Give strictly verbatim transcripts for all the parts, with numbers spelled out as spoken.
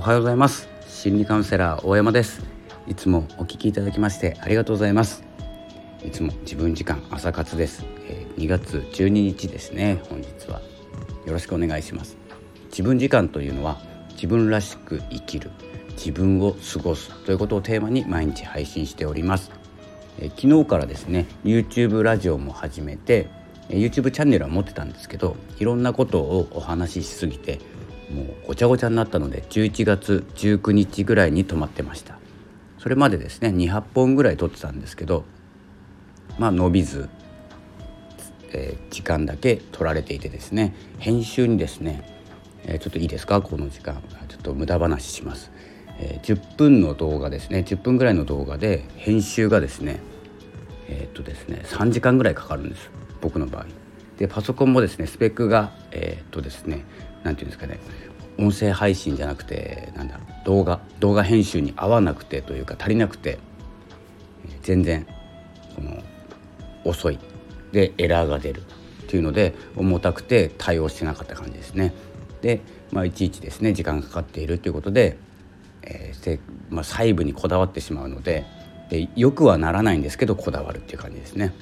おはようございます。心理カウンセラー大山です。いつもお聞きいただきましてありがとうございます。いつも自分時間朝活です。えー、にがつじゅうににちですね。本日はよろしくお願いします。自分時間というのは自分らしく生きる、自分を過ごすということをテーマに毎日配信しております。えー、昨日からですね YouTube ラジオも始めて YouTube チャンネルは持ってたんですけど、いろんなことをお話ししすぎてもうごちゃごちゃになったのでじゅういちがつじゅうくにちぐらいに止まってました。それまでですねにひゃっぽんぐらい撮ってたんですけど、まあ伸びず、えー、時間だけ取られていてですね、編集にですね、えー、ちょっといいですか、この時間ちょっと無駄話します。えー、じゅっぷんの動画ですね、じゅっぷんぐらいの動画で編集がですねえー、っとですねさんじかんぐらいかかるんです、僕の場合で。パソコンもですねスペックがえー、っとですねなんていうんですかね、音声配信じゃなくてなんだろう、動画動画編集に合わなくてというか足りなくて、全然この遅いでエラーが出るっていうので重たくて対応してなかった感じですね。で、まあ、いちいちですね時間がかかっているということで、えーでまあ、細部にこだわってしまうので、でよくはならないんですけどこだわるっていう感じですね。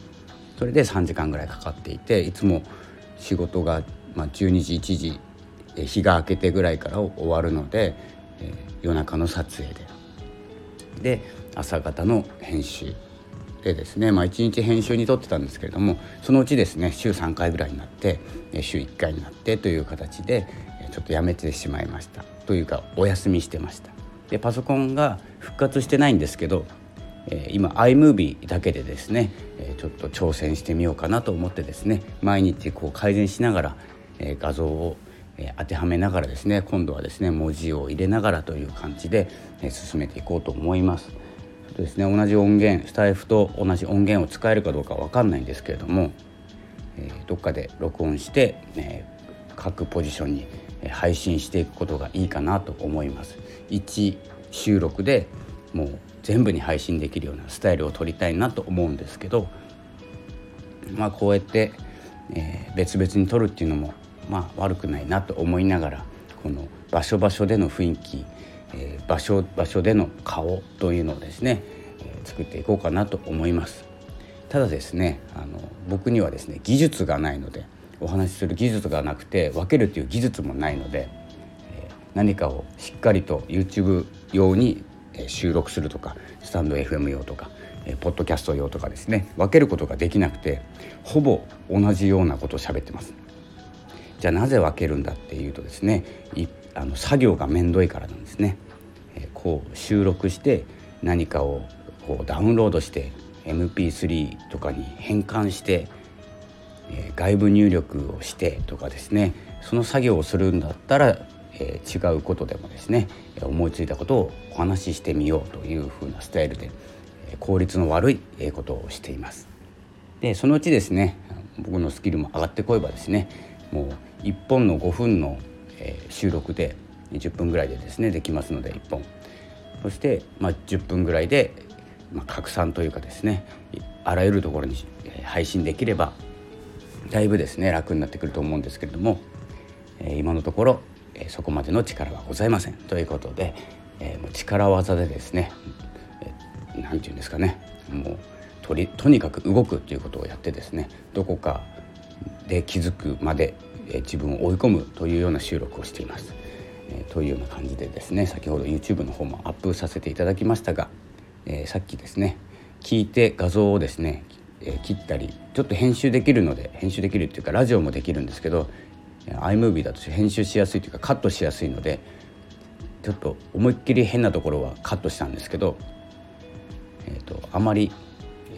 それでさんじかんぐらいかかっていて、いつも仕事が、まあ、じゅうにじいちじ日が明けてぐらいから終わるので、えー、夜中の撮影でで朝方の編集でですね、まあ、いちにち編集に撮ってたんですけれども、そのうちですね週さんかいぐらいになって週いっかいになってという形でちょっとやめてしまいましたというかお休みしてました。でパソコンが復活してないんですけど、えー、今 iMovie だけでですねちょっと挑戦してみようかなと思ってですね、毎日こう改善しながら画像を当てはめながらですね、今度はですね文字を入れながらという感じで進めていこうと思います。そうですね、同じ音源スタイフと同じ音源を使えるかどうか分かんないんですけれども、えー、どっかで録音して、えー、各ポジションに配信していくことがいいかなと思います。いち収録でもう全部に配信できるようなスタイルを取りたいなと思うんですけど、まあこうやって、えー、別々に撮るっていうのもまあ悪くないなと思いながら、この場所場所での雰囲気、えー、場所場所での顔というのをですね、えー、作っていこうかなと思います。ただですねあの僕にはですね技術がないので、お話しする技術がなくて分けるという技術もないので、えー、何かをしっかりと YouTube 用に収録するとかスタンド エフエム 用とか、えー、ポッドキャスト用とかですね分けることができなくて、ほぼ同じようなことを喋ってます。じゃあなぜ分けるんだっていうとですね、あの作業がめんどいからなんですね。えー、こう収録して何かをこうダウンロードして エムピースリー とかに変換して、えー、外部入力をしてとかですね、その作業をするんだったら、えー、違うことでもですね思いついたことをお話ししてみようというふうなスタイルで効率の悪いことをしています。でそのうちですね僕のスキルも上がってこればですね、もういっぽんのごふんの収録でじゅっぷんぐらいでですねできますのでいっぽん、そしてまあじゅっぷんぐらいでまあ拡散というかですね、あらゆるところに配信できればだいぶですね楽になってくると思うんですけれども、今のところそこまでの力はございませんということで、もう力技でですねなんていうんですかね、もうとりとにかく動くということをやってですね、どこかで気づくまで自分を追い込むというような収録をしています。えー、というような感じでですね、先ほど YouTube の方もアップさせていただきましたが、えー、さっきですね聞いて画像をですね、えー、切ったりちょっと編集できるので、編集できるっていうかラジオもできるんですけど iMovie だと編集しやすいというかカットしやすいので、ちょっと思いっきり変なところはカットしたんですけど、えーと、あまり、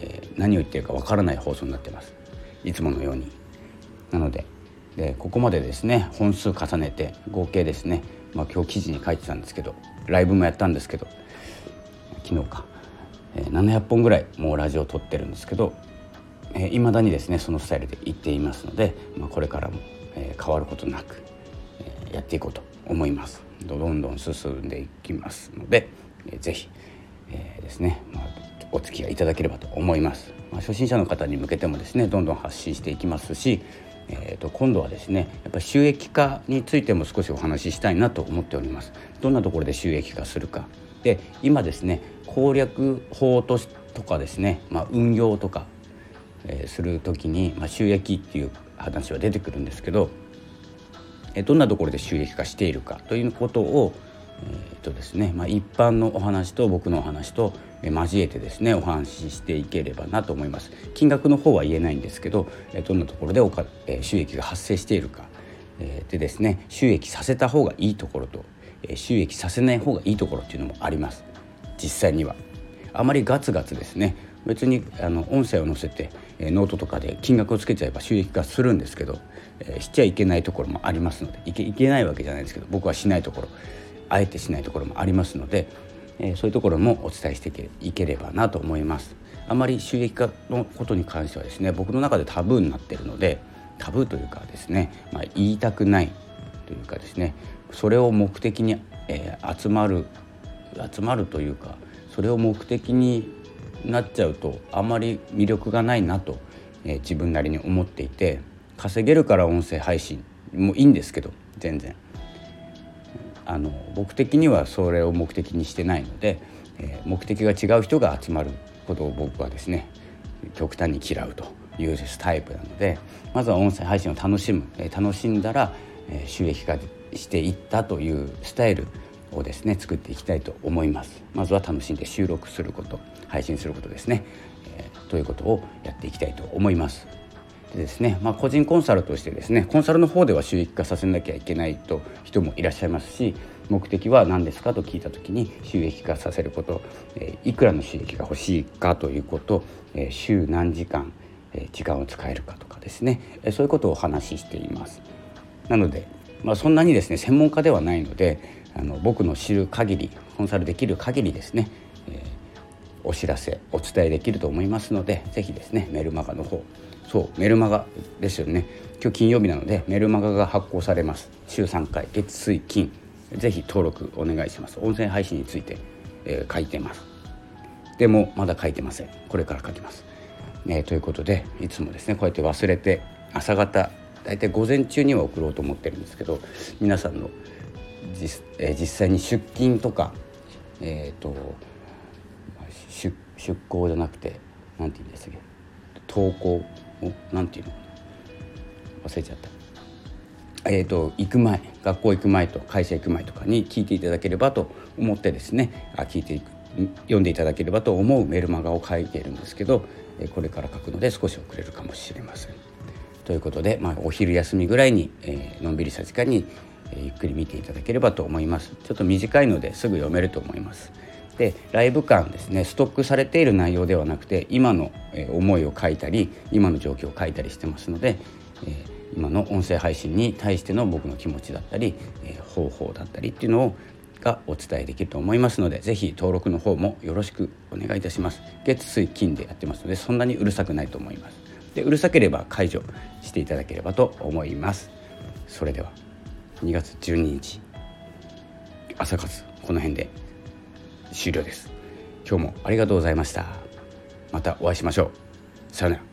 えー、何を言ってるかわからない放送になってます、いつものように。なのででここまでですね本数重ねて合計ですね、まあ、今日記事に書いてたんですけど、ライブもやったんですけど昨日か、えー、ななひゃっぽんぐらいもうラジオ撮ってるんですけど、えー、未だにですねそのスタイルでいっていますので、まあ、これからも、えー、変わることなく、えー、やっていこうと思います。どんどん進んでいきますので、えー、ぜひ、えー、ですね、まあ、お付き合いいただければと思います。まあ、初心者の方に向けてもですねどんどん発信していきますし、えー、と今度はですねやっぱ収益化についても少しお話ししたいなと思っております。どんなところで収益化するかで、今ですね攻略法とかですね、まあ、運用とか、えー、するときに、まあ、収益っていう話は出てくるんですけど、えー、どんなところで収益化しているかということを、えーとですねまあ、一般のお話と僕のお話と交えてですねお話ししていければなと思います。金額の方は言えないんですけど、どんなところでおか収益が発生しているかでですね、収益させた方がいいところと収益させない方がいいところっていうのもあります。実際にはあまりガツガツですね、別にあの音声を載せてノートとかで金額をつけちゃえば収益化するんですけど、しちゃいけないところもありますので、いけ、いけないわけじゃないですけど、僕はしないところ、あえてしないところもありますので、えー、そういうところもお伝えしてい け, いければなと思います。あまり収益化のことに関してはですね僕の中でタブーになっているので、タブーというかですね、まあ、言いたくないというかですね、それを目的に、えー、集まる集まるというか、それを目的になっちゃうとあまり魅力がないなと、えー、自分なりに思っていて、稼げるから音声配信もいいんですけど、全然あの僕的にはそれを目的にしてないので、えー、目的が違う人が集まることを僕はですね極端に嫌うというタイプなので、まずは音声配信を楽しむ、えー、楽しんだら、えー、収益化していったというスタイルをですね作っていきたいと思います。まずは楽しんで収録すること、配信することですね、えー、ということをやっていきたいと思います。でですね、まあ、個人コンサルとしてですねコンサルの方では収益化させなきゃいけないと人もいらっしゃいますし、目的は何ですかと聞いた時に収益化させること、えー、いくらの収益が欲しいかということ、えー、週何時間、えー、時間を使えるかとかですね、えー、そういうことをお話ししています。なので、まあ、そんなにですね専門家ではないので、あの僕の知る限り、コンサルできる限りですね、えーお知らせお伝えできると思いますので、ぜひですねメルマガの方、そうメルマガですよね、今日金曜日なのでメルマガが発行されます。週さんかい、月水金、ぜひ登録お願いします。音声配信について、えー、書いてます。でもまだ書いてません。これから書きます、ね、ということで、いつもですねこうやって忘れて朝方、だいたい午前中には送ろうと思ってるんですけど、皆さんの 実,、えー、実際に出勤とかえっ、ー、と出, 出向じゃなくてなんて言うんですか、投稿なんていうの忘れちゃった、えー、と行く前、学校行く前と会社行く前とかに聞いていただければと思ってですね、あ聞いていく読んでいただければと思うメルマガを書いているんですけど、これから書くので少し遅れるかもしれません。ということで、まあ、お昼休みぐらいに、えー、のんびりした時間に、えー、ゆっくり見ていただければと思います。ちょっと短いのですぐ読めると思います。でライブ感ですね、ストックされている内容ではなくて、今の思いを書いたり今の状況を書いたりしてますので、今の音声配信に対しての僕の気持ちだったり方法だったりっていうのをがお伝えできると思いますので、ぜひ登録の方もよろしくお願いいたします。月水金でやってますので、そんなにうるさくないと思います。でうるさければ解除していただければと思います。それではにがつじゅうににち朝活、この辺で終了です。今日もありがとうございました。またお会いしましょう。さよなら。